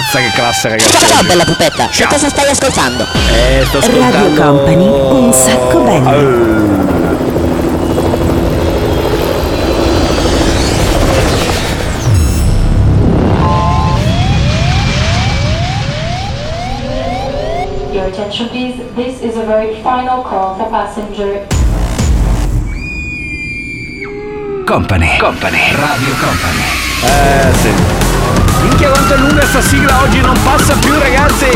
Ammazza che classe, ragazzi. Ciao bella pupetta. Ciao. Che cosa stai ascoltando? Sto ascoltando Radio Company, un sacco belli. Your attention please, this is a very final call for passenger. Company. Company. Radio Company. Sì. Minchia quanto è lunga sta sigla, oggi non passa più, ragazzi.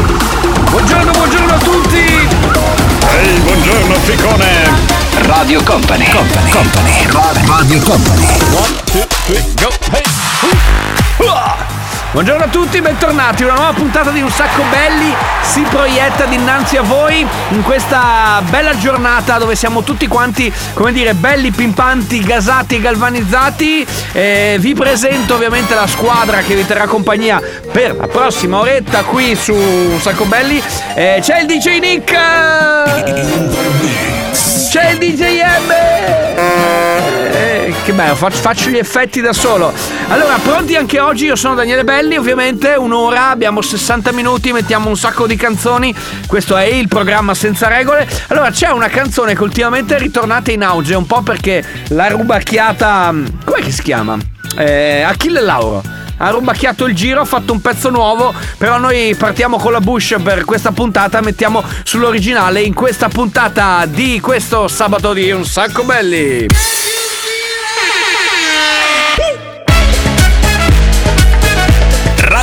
Buongiorno, buongiorno a tutti. Ehi, hey, buongiorno ficcone. Radio Company. Company. Company. Radio Company. 1, 2, 3, go. Hey. Buongiorno a tutti, bentornati. Una nuova puntata di Un Sacco Belli si proietta dinanzi a voi in questa bella giornata dove siamo tutti quanti, come dire, belli, pimpanti, gasati, galvanizzati. Vi presento ovviamente la squadra che vi terrà compagnia per la prossima oretta qui su Un Sacco Belli. C'è il DJ Nick, c'è il DJ M. Che bello, faccio gli effetti da solo. Allora, pronti anche oggi? Io sono Daniele Belli, ovviamente un'ora, abbiamo 60 minuti, mettiamo un sacco di canzoni. Questo è il programma senza regole. Allora, c'è una canzone che ultimamente è ritornata in auge, un po' perché l'ha rubacchiata... Com'è che si chiama? Achille Lauro. Ha rubacchiato il giro, ha fatto un pezzo nuovo, però noi partiamo con la Bush per questa puntata, mettiamo sull'originale in questa puntata di questo sabato di Un Sacco Belli.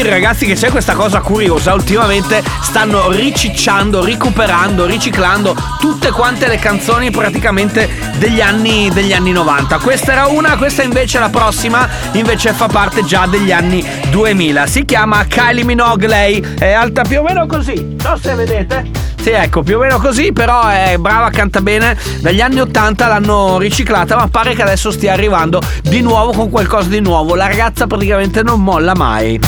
Ragazzi, che c'è questa cosa curiosa, ultimamente stanno ricicciando, recuperando, riciclando tutte quante le canzoni praticamente degli anni 90. Questa era una, questa invece, la prossima invece fa parte già degli anni 2000. Si chiama Kylie Minogue, lei è alta più o meno così, non so se vedete. Sì, ecco, più o meno così, però è brava, canta bene. Dagli anni 80 l'hanno riciclata, ma pare che adesso stia arrivando di nuovo con qualcosa di nuovo. La ragazza praticamente non molla mai.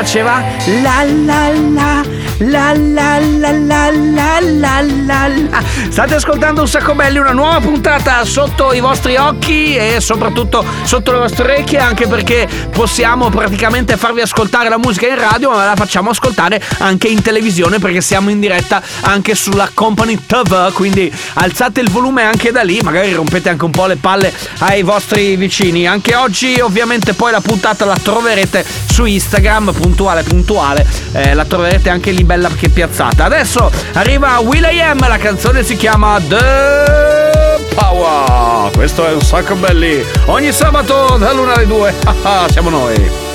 faceva la la la la la la la la la la la. State ascoltando Un Sacco Belli, una nuova puntata sotto i vostri occhi e soprattutto sotto le vostre orecchie, anche perché possiamo praticamente farvi ascoltare la musica in radio, ma la facciamo ascoltare anche in televisione perché siamo in diretta anche sulla Company TV, quindi alzate il volume anche da lì, magari rompete anche un po' le palle ai vostri vicini. Anche oggi ovviamente poi la puntata la troverete su Instagram, puntuale, la troverete anche lì bella che piazzata. Adesso arriva William, la canzone si chiama The Power. Questo è Un Sacco Belli, ogni sabato dall'1 alle 2. Siamo noi.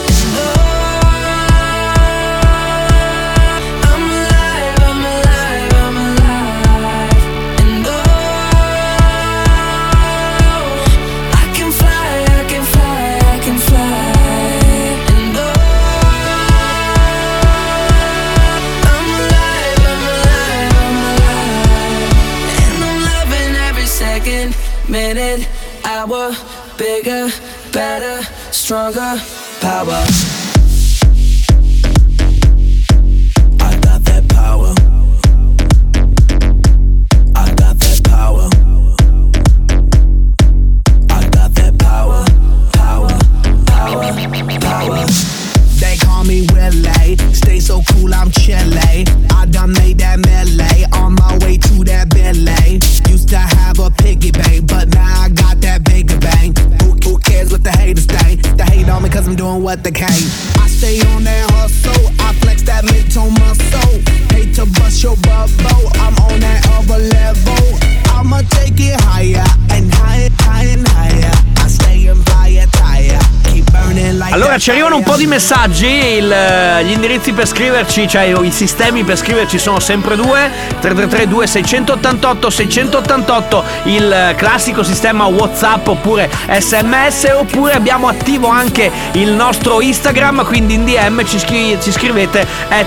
Minute, hour, bigger, better, stronger, power. I got that power. I got that power. I got that power, power, power, power. They call me Willie, stay so cool, I'm chilly. I done made that melee, on my way to that Billy. Used to have a piggy bank, but now I got that bigger bang. Who cares what the haters think? They hate on me cause I'm doing what they can. I stay on that hustle, I flex that mid-tone muscle. Hate to bust your bubble, I'm on that other level. I'ma take it higher, and higher, higher, and higher. I stay in fire, tire, keep burning like. Allora ci arrivano un po' di messaggi, gli indirizzi per scriverci, cioè i sistemi per scriverci sono sempre due: 333 2688 688, il classico sistema WhatsApp oppure SMS, oppure abbiamo attivo anche il nostro Instagram, quindi in DM ci scrivete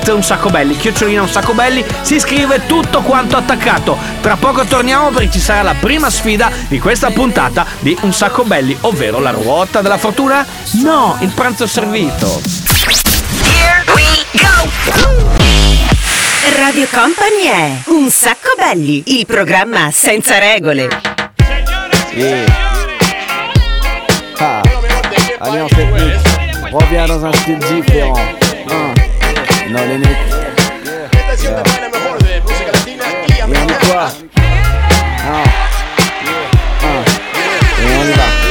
@unsacco belli, @unsacco belli, si scrive tutto quanto attaccato. Tra poco torniamo perché ci sarà la prima sfida di questa puntata di Un Sacco Belli, ovvero la ruota della fortuna? No, il pranzo servito. Here we go. Radio Company è Un Sacco Belli, il programma senza regole. Yeah. Ha. Allez, on fait plus. Reviens dans un style différent. Non, les mecs. Et on y va. Et on y va.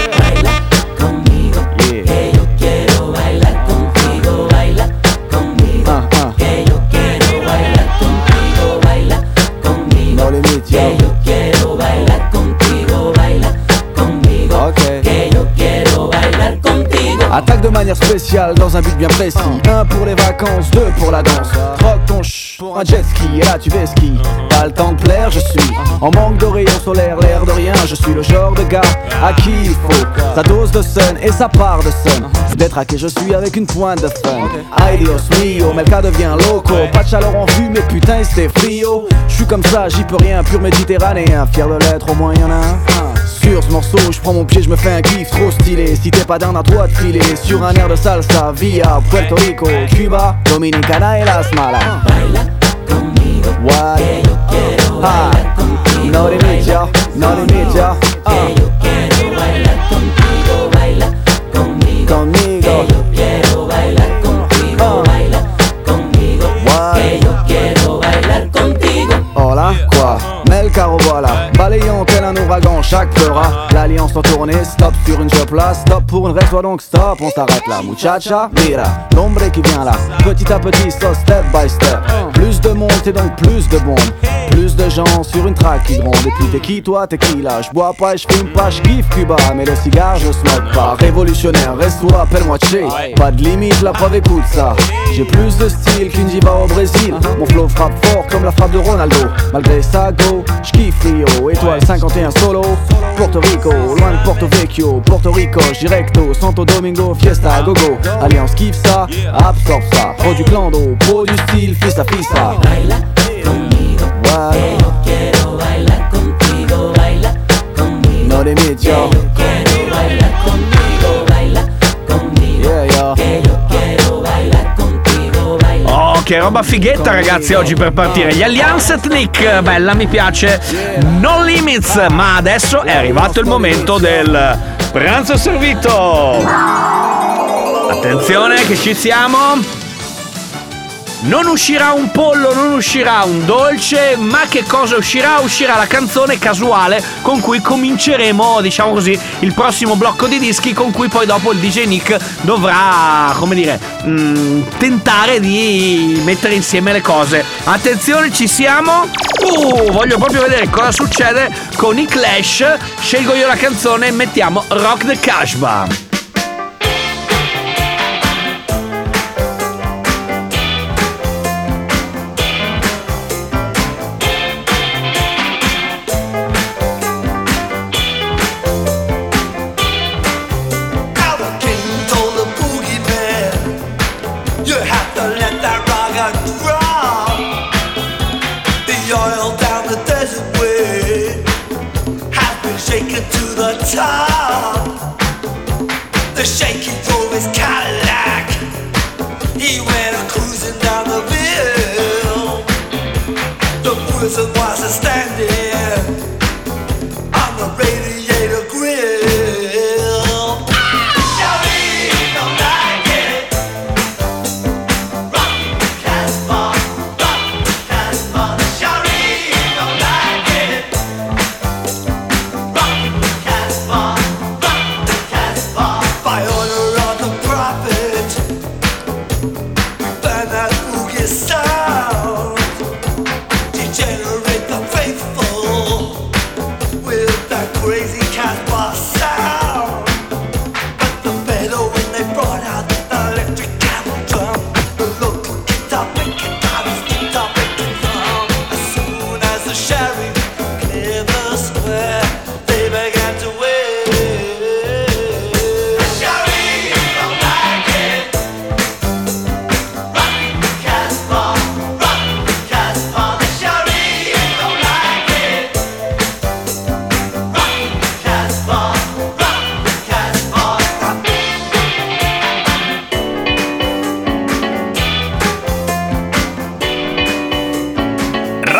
Attaque de manière spéciale dans un but bien précis. Un pour les vacances, deux pour la danse. Troque ton ch pour un jet ski et là tu fais ski. Pas le temps de plaire, je suis en manque de rayons solaires, l'air de rien. Je suis le genre de gars à qui il faut sa dose de sun et sa part de sun. Détraqué je suis avec une pointe de fun. Ay Dios mio, Melka devient loco. Pas de chaleur en vue mais putain c'est frio. Je suis comme ça, j'y peux rien, pur méditerranéen. Fier de l'être, au moins y'en a un. Sur ce morceau, je prends mon pied, je me fais un kiff trop stylé. Si t'es pas d'un à toi de filer, sur un air de salsa, via Puerto Rico, Cuba, Dominicana et Las Malas. Baila conmigo, what? Que yo quiero bailar contigo. No de need ya, no de need ya. Que yo quiero bailar contigo, baila conmigo, conmigo. Que yo quiero bailar contigo, baila conmigo. What? Que yo quiero bailar contigo. Hola, quoi? Caro voilà, balayant tel un ouragan, chaque pleura. L'alliance en tournée, stop sur une job là. Stop pour une reste, donc stop, on s'arrête là. Muchacha, mira, l'ombre qui vient là. Petit à petit, so step by step. Plus de monde, c'est donc plus de bombes. Plus de gens sur une track qui gronde. Et puis t'es qui toi, t'es qui là? J'bois pas, j'fume pas, j'kiffe Cuba. Mais le cigare, je smoke pas. Révolutionnaire, reste toi, appelle-moi Che. Pas de limite, la preuve écoute ça. J'ai plus de style qu'une diva au Brésil. Mon flow frappe fort comme la frappe de Ronaldo. Malgré ça, go. J'kiffe Rio, étoile 51 solo, Porto Rico, loin de Porto Vecchio, Porto Rico, directo, Santo Domingo, fiesta, gogo, alliance kiffe ça, absorbe ça, produit clando, pro du style, fista fista. Baila conmigo, que yo quiero bailar contigo, baila conmigo, no limit, yo. Que yo quiero bailar contigo, baila conmigo, que yo quiero bailar contigo. Che roba fighetta, ragazzi, oggi per partire. Gli Alliance Ethnic, bella, mi piace. No Limits. Ma adesso è arrivato il momento del pranzo servito. Attenzione che ci siamo. Non uscirà un pollo, non uscirà un dolce, ma che cosa uscirà? Uscirà la canzone casuale con cui cominceremo, diciamo così, il prossimo blocco di dischi, con cui poi dopo il DJ Nick dovrà, come dire, tentare di mettere insieme le cose. Attenzione, ci siamo. Voglio proprio vedere cosa succede con i Clash. Scelgo io la canzone e mettiamo Rock the Cashba.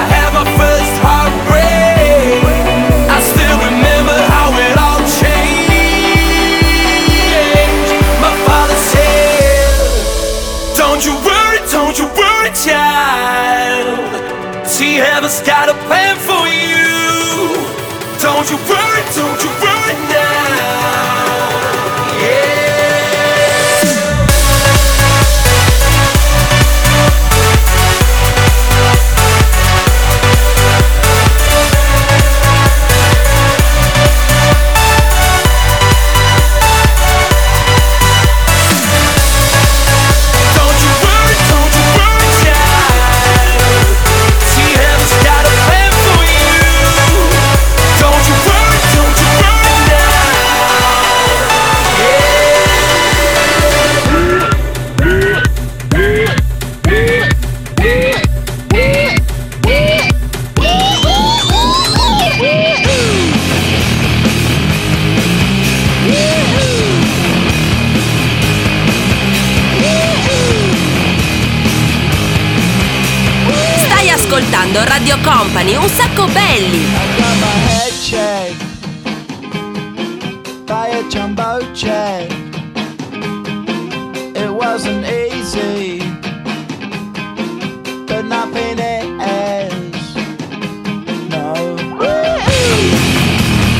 had my first heartbreak. I still remember how it all changed. My father said, don't you worry, child. See, heaven's got a plan for you. Don't you worry now, Radio Company, un sacco belli. I got my head checked by a jumbo check. It wasn't easy, but nothing else. No. When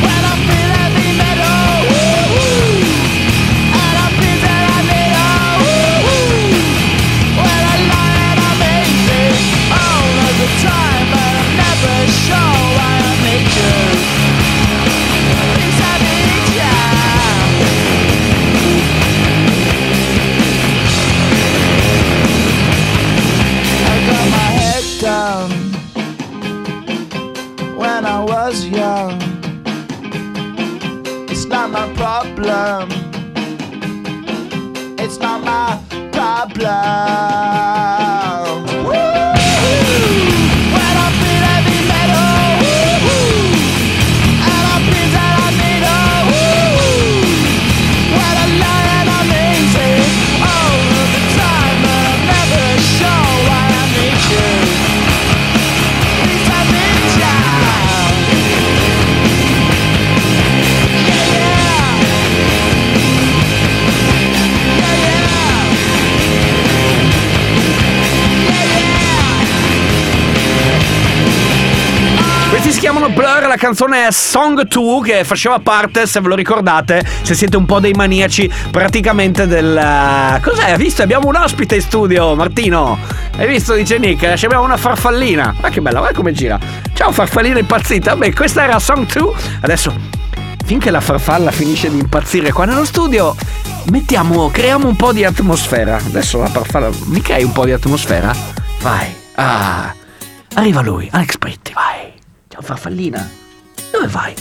I feel heavy metal, and I feel that I need all. When I lie and I'm easy all of the time. Show I make you. not my problem. It's not my problem. Woo! When I feel heavy metal, woo-hoo, and I feel that I need a woo-hoo. When I lie and I'm lazy all of the time, but I'm never sure why I need you. Please I need you. Questi si chiamano Blur, la canzone è Song 2, che faceva parte, se ve lo ricordate, se siete un po' dei maniaci, praticamente del... Cos'è? Hai visto? Abbiamo un ospite in studio, Martino. Hai visto? Dice Nick, ci abbiamo una farfallina. Ma che bella, guarda come gira. Ciao farfallina impazzita. Beh, questa era Song 2. Adesso, finché la farfalla finisce di impazzire qua nello studio, creiamo un po' di atmosfera. Adesso la farfalla, mi crei un po' di atmosfera? Vai. Ah, arriva lui, Alex Pretti, vai. Ciao farfallina, dove vai?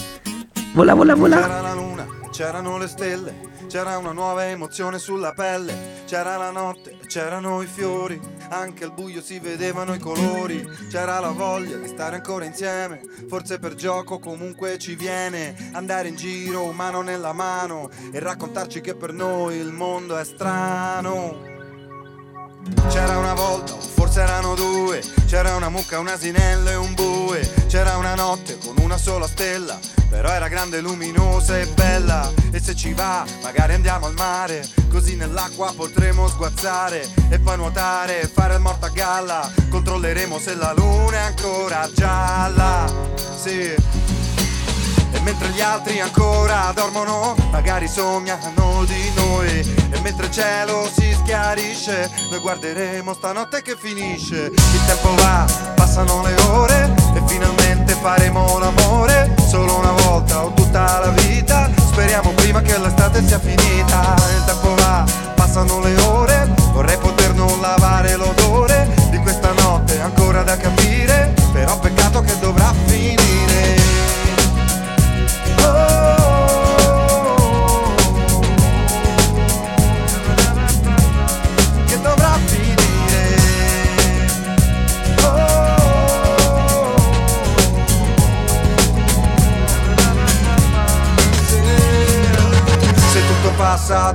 Vola, vola, vola. C'era la luna, c'erano le stelle, c'era una nuova emozione sulla pelle. C'era la notte, c'erano i fiori, anche al buio si vedevano i colori. C'era la voglia di stare ancora insieme, forse per gioco comunque ci viene. Andare in giro, mano nella mano, e raccontarci che per noi il mondo è strano. C'era una volta, forse erano due, c'era una mucca, un asinello e un bue. C'era una notte con una sola stella, però era grande, luminosa e bella. E se ci va, magari andiamo al mare, così nell'acqua potremo sguazzare e poi nuotare e fare il morto a galla. Controlleremo se la luna è ancora gialla, sì. E mentre gli altri ancora dormono, magari sognano di noi. E mentre il cielo si schiarisce, noi guarderemo stanotte che finisce. Il tempo va, passano le ore, e finalmente faremo l'amore. Solo una volta o tutta la vita, speriamo prima che l'estate sia finita. Il tempo va, passano le ore, vorrei poter non lavare l'odore di questa notte ancora da capire, però peccato che dovrà finire. Che dovrà finire, oh. Se tutto passa,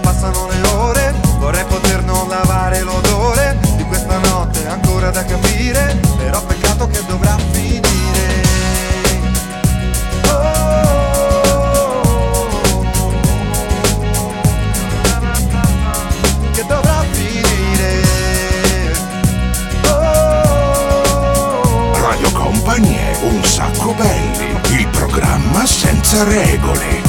passano le ore, vorrei poter non lavare l'odore di questa notte ancora da capire, però peccato che dovrà finire. Oh, che dovrà finire. Oh. Radio Company è un sacco belli, il programma senza regole.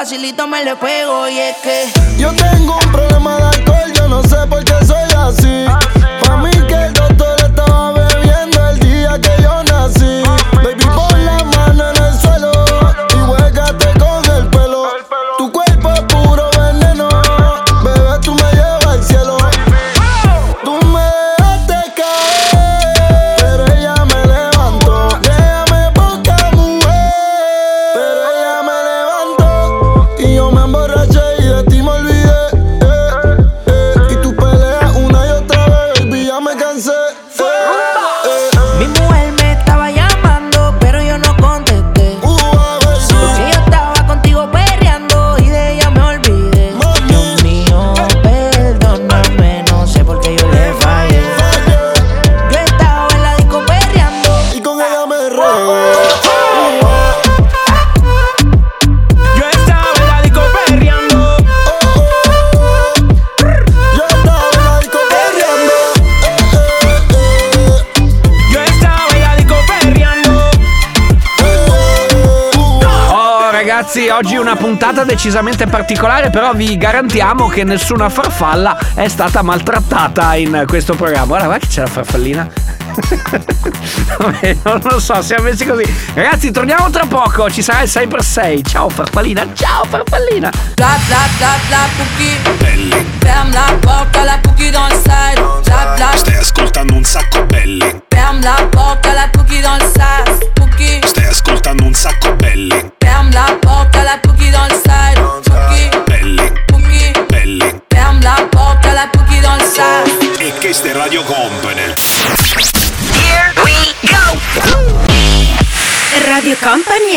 Facilito me le pego y es que yo tengo un problema de alcohol, yo no sé por qué soy así. Pa' mí que el doctor estaba bebiendo el día que yo nací. Baby, pon la mano en el ragazzi, oggi una puntata decisamente particolare, però vi garantiamo che nessuna farfalla è stata maltrattata in questo programma. Guarda, guarda che c'è la farfallina. Vabbè, non lo so, siamo messi così. Ragazzi, torniamo tra poco, ci sarà il 6x6. Ciao farfallina, ciao farfallina. Drop, drop, drop, drop, cookie. Bam, la porca, la cookie dans le side. Drop, drop. Stai ascoltando un sacco belli. Bam, la porca, la cookie dans le side. Cookie. Stai ascoltando un sacco belli. Bam, la porca, la cookie dans le side. Cookie. Belli, cookie, belli. Bam, la porca, la cookie dans le side. E che ste Radio Company. Here we go! Radio Company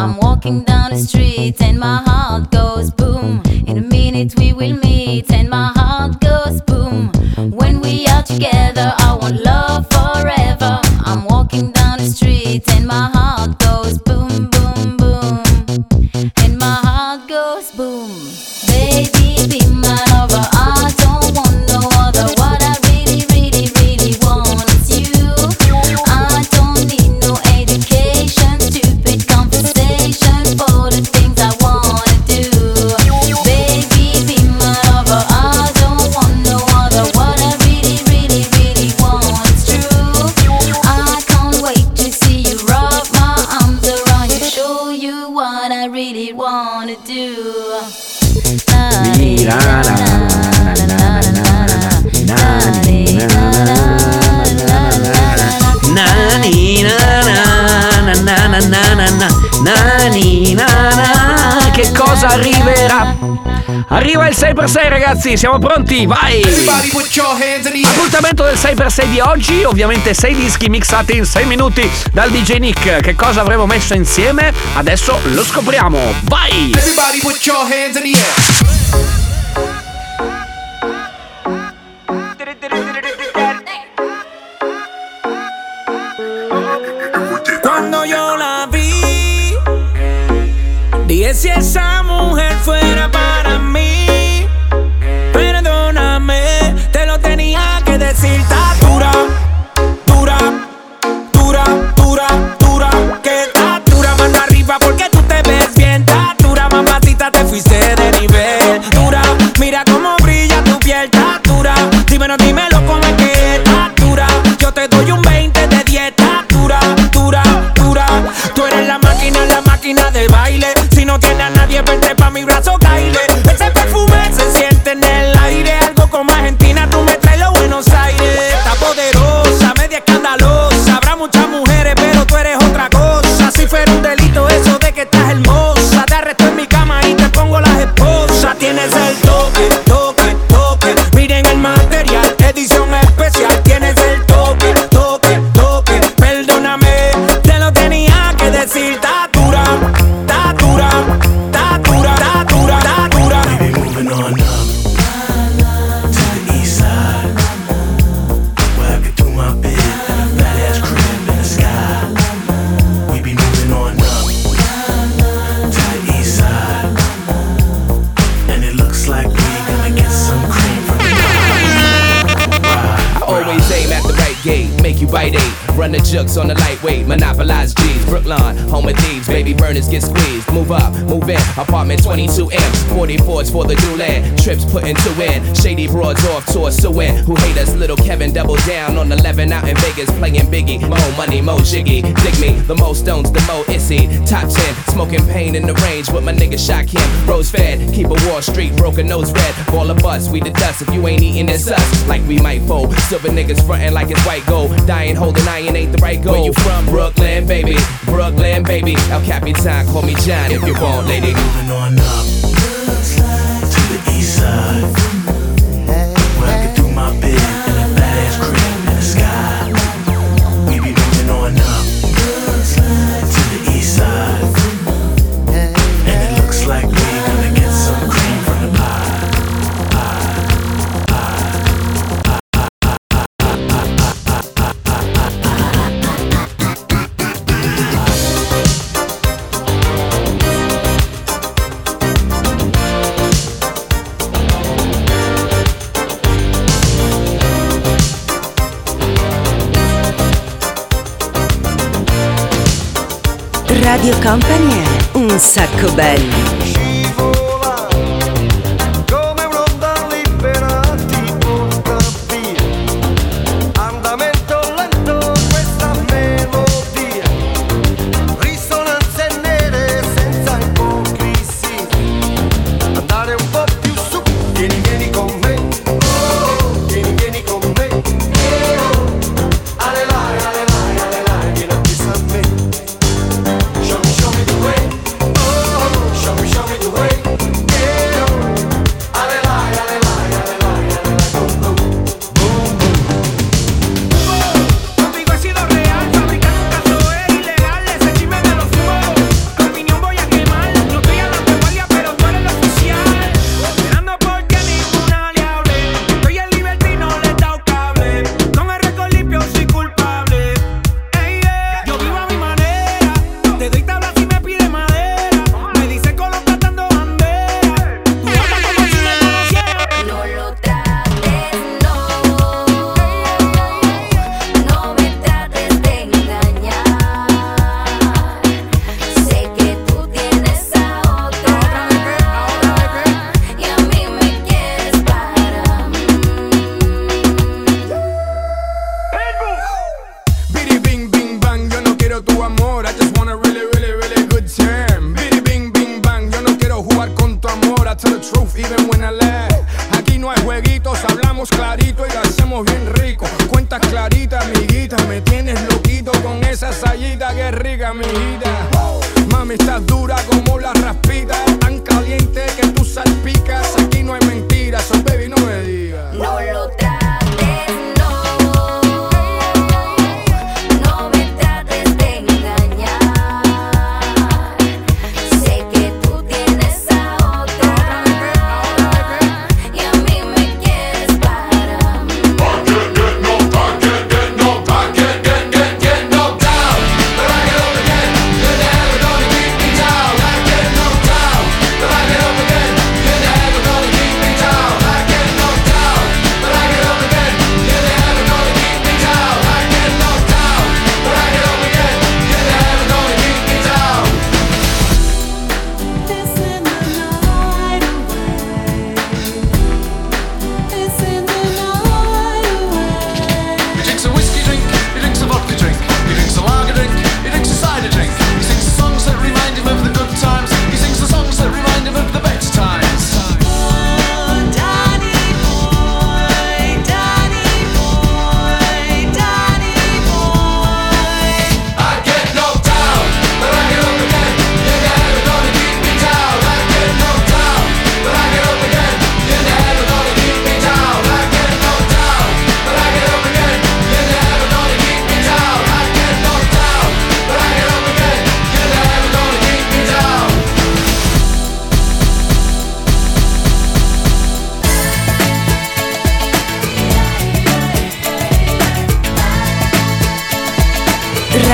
I'm walking down the street and my heart goes boom. In a minute we will meet and my heart goes boom. When we are together I want love forever. I'm walking down the street and my heart goes boom, boom, boom. And my heart goes boom. Baby, be my lover, I don't want no other. What I really, really, really want is you. I don't need no education, stupid conversation for the things I wanna do. Baby, be my lover, I don't want no other. What I really, really, really want is true. I can't wait to see you wrap my arms around you, show you what I really wanna do. Che cosa arriverà? Arriva il 6x6 ragazzi, siamo pronti, vai! Appuntamento del 6x6 di oggi, ovviamente 6 dischi mixati in 6 minuti dal DJ Nick. Che cosa avremo messo insieme? Adesso lo scopriamo, vai! Everybody put your hands in the air. Cuando yo la vi, dije si esa mujer fuera para mí, perdóname, te lo tenía que decir. Está dura, dura, dura, dura, dura, que está dura, mano arriba porque tú te ves bien. Está dura, mamacita, te fuiste de nivel. Dura, mira cómo brilla tu piel. Está dura, dímelo, dímelo cómo es que está dura. Yo te doy un 20 de 10. Tú eres la máquina de baile. Si no tienes a nadie, vente pa' mi brazo, Kylie. Ese perfume se siente en el aire. Algo como Argentina, tú me traes los Buenos Aires. Está poderosa, media escandalosa. Habrá muchas mujeres, pero tú eres otra cosa. Si fuera un delito eso de que estás hermosa, te arresto en mi cama y te pongo las esposas. Tienes el toque, toque, toque. Miren el material, edición especial. Tienes el toque, toque, toque. Perdóname, tenía que decir, está dura, está dura, está dura, está dura, está dura. Baby, moving on up to the east side, where I could do my bit in a badass crib in the sky. We be moving on up to the east side, and it looks like we gonna get some cream from the I always aim at the right gate, make you bite eight. Run the jukes on the lightweight, monopolize G's. Brooklyn, home of thieves, baby burners get squeezed. Move up, move in, apartment 22M. 44's for the new land, trips putting 2 in. Shady broads off tour, suing. Who hate us, little Kevin, double down on 11 out in Vegas, playing Biggie. Mo money, mo jiggy, dig me. The most stones, the mo issy. Top 10, smoking pain in the range with my nigga Shaquem. Rose fed, keep a Wall Street, broken nose red. Ball of us, we the dust, if you ain't eating it's us. Like we might fold, silver niggas frontin' like it's white gold. Dying, holding iron. Ain't the right goal. Where you from? Brooklyn, baby. Brooklyn, baby. El Capitan, call me John if you want, lady. Moving on up. Radio Company è Un sacco belli.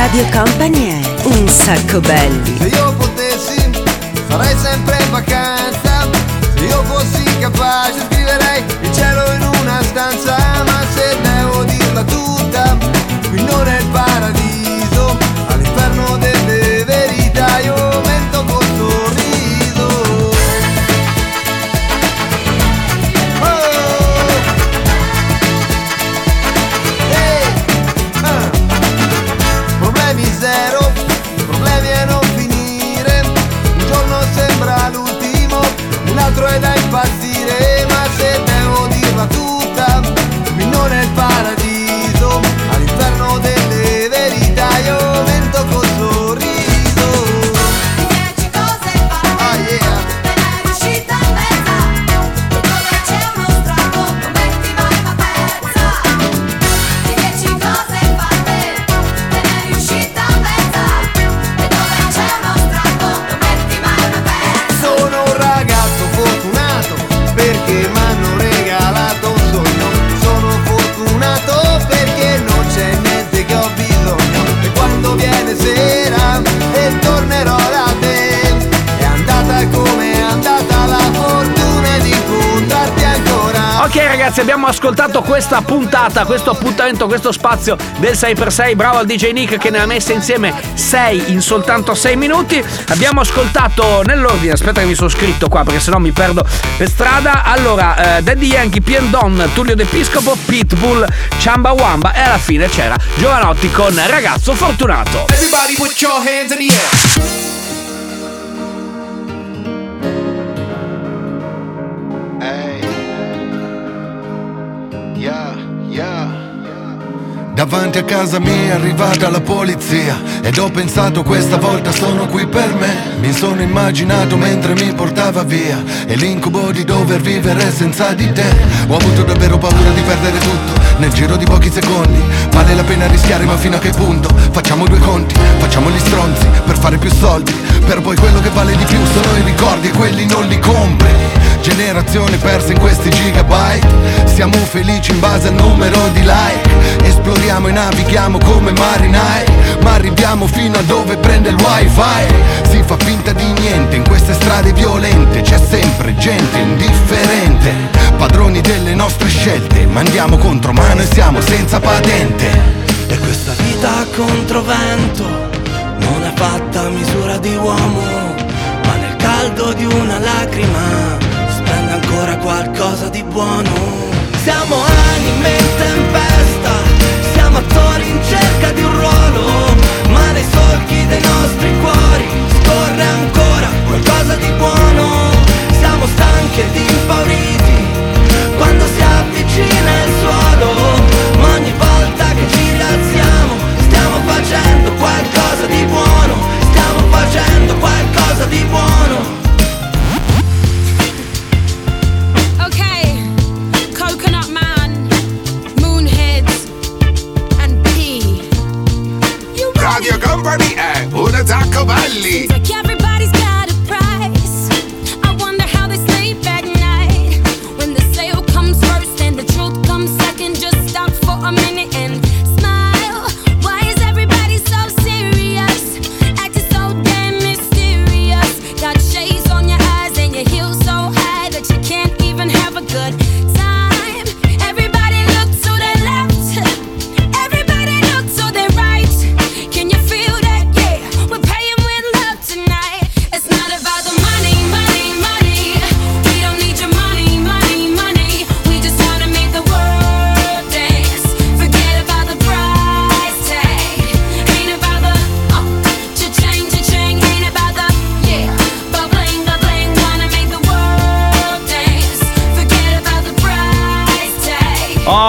Radio Company è Un sacco belli. Se io potessi sarei sempre in vacanza, se io fossi capace scriverei il cielo in una stanza, ma se devo dirla tutta, qui non è il paradiso, all'inferno delle verità io mento col sorriso. Zero, problemi a non finire. Un giorno sembra l'ultimo, un altro è da impazzire, ma ragazzi, abbiamo ascoltato questa puntata, questo appuntamento, questo spazio del 6x6. Bravo al DJ Nick che ne ha messe insieme 6 in soltanto 6 minuti. Abbiamo ascoltato nell'ordine, aspetta che mi sono scritto qua perché sennò mi perdo per strada. Allora, Daddy Yankee, P&Don, Tullio De Piscopo, Pitbull, Chamba Wamba e alla fine c'era Giovanotti con Ragazzo Fortunato. Everybody put your hands in the air. Davanti a casa mia è arrivata la polizia ed ho pensato questa volta sono qui per me. Mi sono immaginato mentre mi portava via e l'incubo di dover vivere senza di te. Ho avuto davvero paura di perdere tutto nel giro di pochi secondi. Vale la pena rischiare, ma fino a che punto? Facciamo due conti, facciamo gli stronzi per fare più soldi. Per voi quello che vale di più sono i ricordi e quelli non li compri. Generazione persa in questi gigabyte, siamo felici in base al numero di like. Esploriamo e navighiamo come marinai, ma arriviamo fino a dove prende il wifi. Si fa finta di niente in queste strade violente, c'è sempre gente indifferente. Padroni delle nostre scelte, ma andiamo contro mano e siamo senza patente. E questa vita controvento non è fatta a misura di uomo, ma nel caldo di una lacrima ancora qualcosa di buono. Siamo anime in tempesta, siamo attori in cerca di un ruolo, ma nei solchi dei nostri cuori scorre ancora qualcosa di buono. Siamo stanchi ed impauriti quando si avvicina il suolo, ma ogni volta che ci alziamo stiamo facendo qualcosa di buono, stiamo facendo qualcosa di buono. Radio Company è Un Sacco Belli.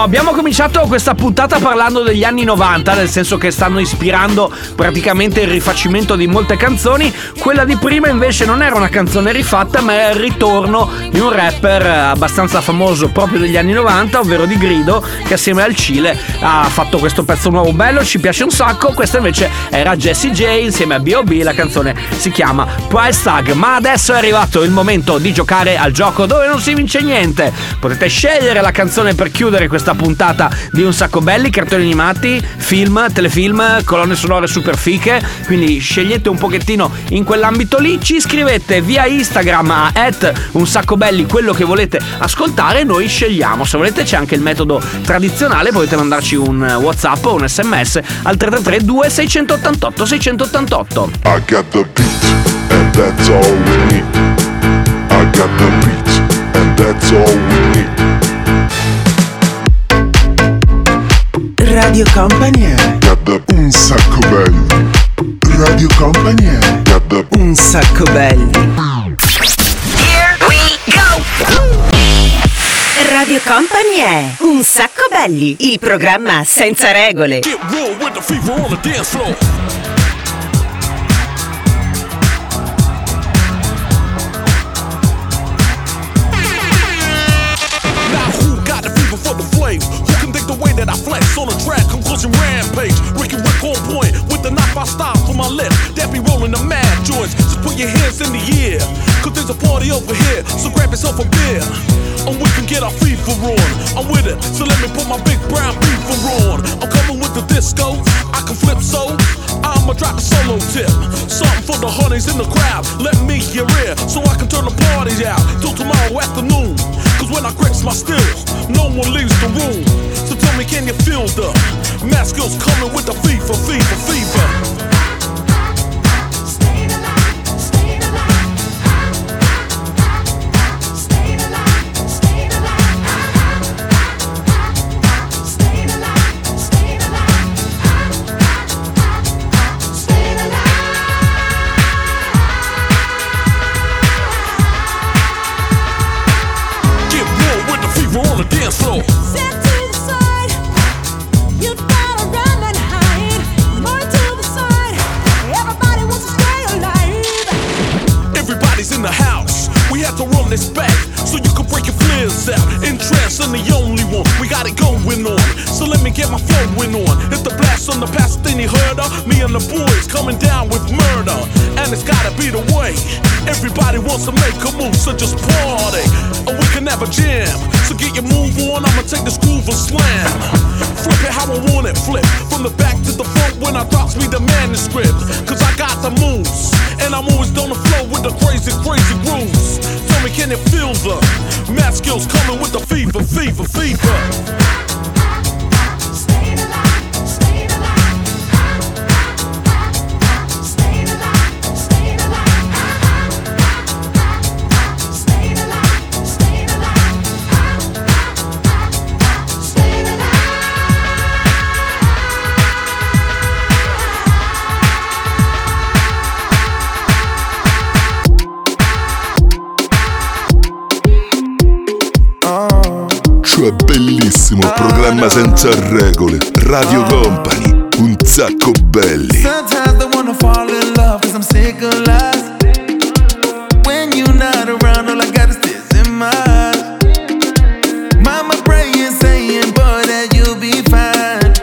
Abbiamo cominciato questa puntata parlando degli anni 90, nel senso che stanno ispirando praticamente il rifacimento di molte canzoni. Quella di prima invece non era una canzone rifatta, ma era il ritorno di un rapper abbastanza famoso proprio degli anni 90, ovvero di Grido, che assieme al Cile ha fatto questo pezzo nuovo bello, ci piace un sacco. Questa invece era Jesse J insieme a B.O.B, la canzone si chiama Price Tag. Ma adesso è arrivato il momento di giocare al gioco dove non si vince niente. Potete scegliere la canzone per chiudere questa puntata di Un Sacco Belli, cartoni animati, film, telefilm, colonne sonore super fiche, quindi scegliete un pochettino in quell'ambito lì, ci scrivete via Instagram a @unsaccobelli quello che volete ascoltare, noi scegliamo. Se volete c'è anche il metodo tradizionale, potete mandarci un WhatsApp o un SMS al 333 2688 688. I got the beat and that's all we need. I got the beat and that's all we need. Radio Company è Un Sacco Belli. Radio Company è Un Sacco Belli. Here we go. Radio Company è Un Sacco Belli, il programma senza regole. Get real with the fever on the dance floor. Now who got the fever for the flames? The way that I flex on a track, conclusion rampage. Ricky Rick on point with the knife I stop for my lips. That be rolling the mad joints. Just put your hands in the air, cause there's a party over here, so grab yourself a beer and we can get our FIFA on. I'm with it, so let me put my big brown FIFA on. I'm coming with the disco, I can flip so I'ma drop a solo tip. Something for the honeys in the crowd, let me hear it, so I can turn the party out till tomorrow afternoon. Cause when I grips my stills. No one leaves the room. So tell me, can you feel the mask girls coming with the fever, fever, fever? Senza regole, Radio Company, un sacco belli. Sometimes I wanna fall in love cause I'm sick of lies. When you're not around all I got is tears in my eyes. Mama praying, saying boy that you'll be fine.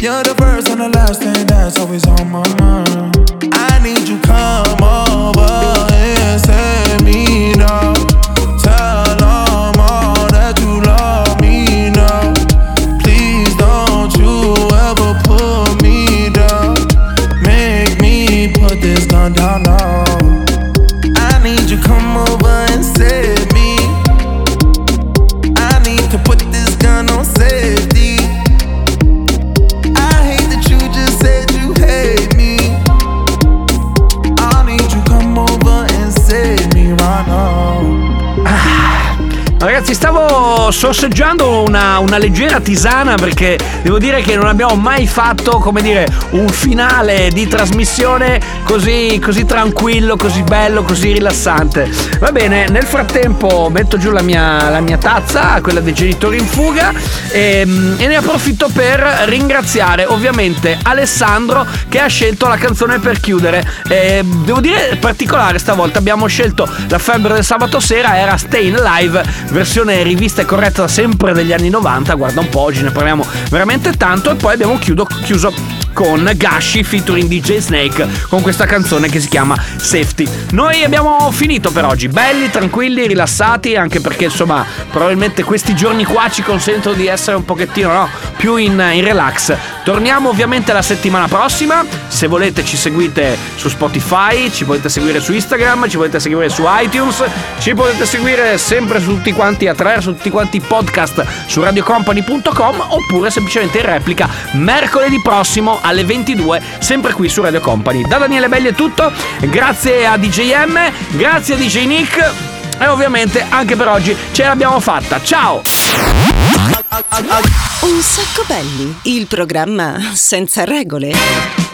You're the first on the last thing that's always on my mind. I need you, come over and save me now. Down low. I need you come over and save me. I need to put this gun on safety. I hate that you just said you hate me. I need you come over and save me right now. Ragazzi, stavo sorseggiando una leggera tisana perché devo dire che non abbiamo mai fatto, come dire, un finale di trasmissione così tranquillo, così bello, così rilassante. Va bene, nel frattempo metto giù la mia tazza, quella dei genitori in fuga, e ne approfitto per ringraziare ovviamente Alessandro che ha scelto la canzone per chiudere. Devo dire particolare stavolta, abbiamo scelto La febbre del sabato sera, era Stayin' Alive, versione rivista e corretta sempre degli anni 90, guarda un po', oggi ne parliamo veramente tanto, e poi abbiamo chiuso con Gashi featuring DJ Snake con questa canzone che si chiama Safety. Noi abbiamo finito per oggi, belli, tranquilli, rilassati, anche perché insomma probabilmente questi giorni qua ci consentono di essere un pochettino più in relax. Torniamo ovviamente la settimana prossima, se volete ci seguite su Spotify, ci potete seguire su Instagram, ci potete seguire su iTunes, ci potete seguire sempre su tutti quanti attraverso tutti quanti i podcast su radiocompany.com, oppure semplicemente in replica mercoledì prossimo alle 22 sempre qui su Radio Company. Da Daniele Belli è tutto, grazie a DJ M, grazie a DJ Nick e ovviamente anche per oggi ce l'abbiamo fatta. Ciao! Un sacco belli, il programma senza regole.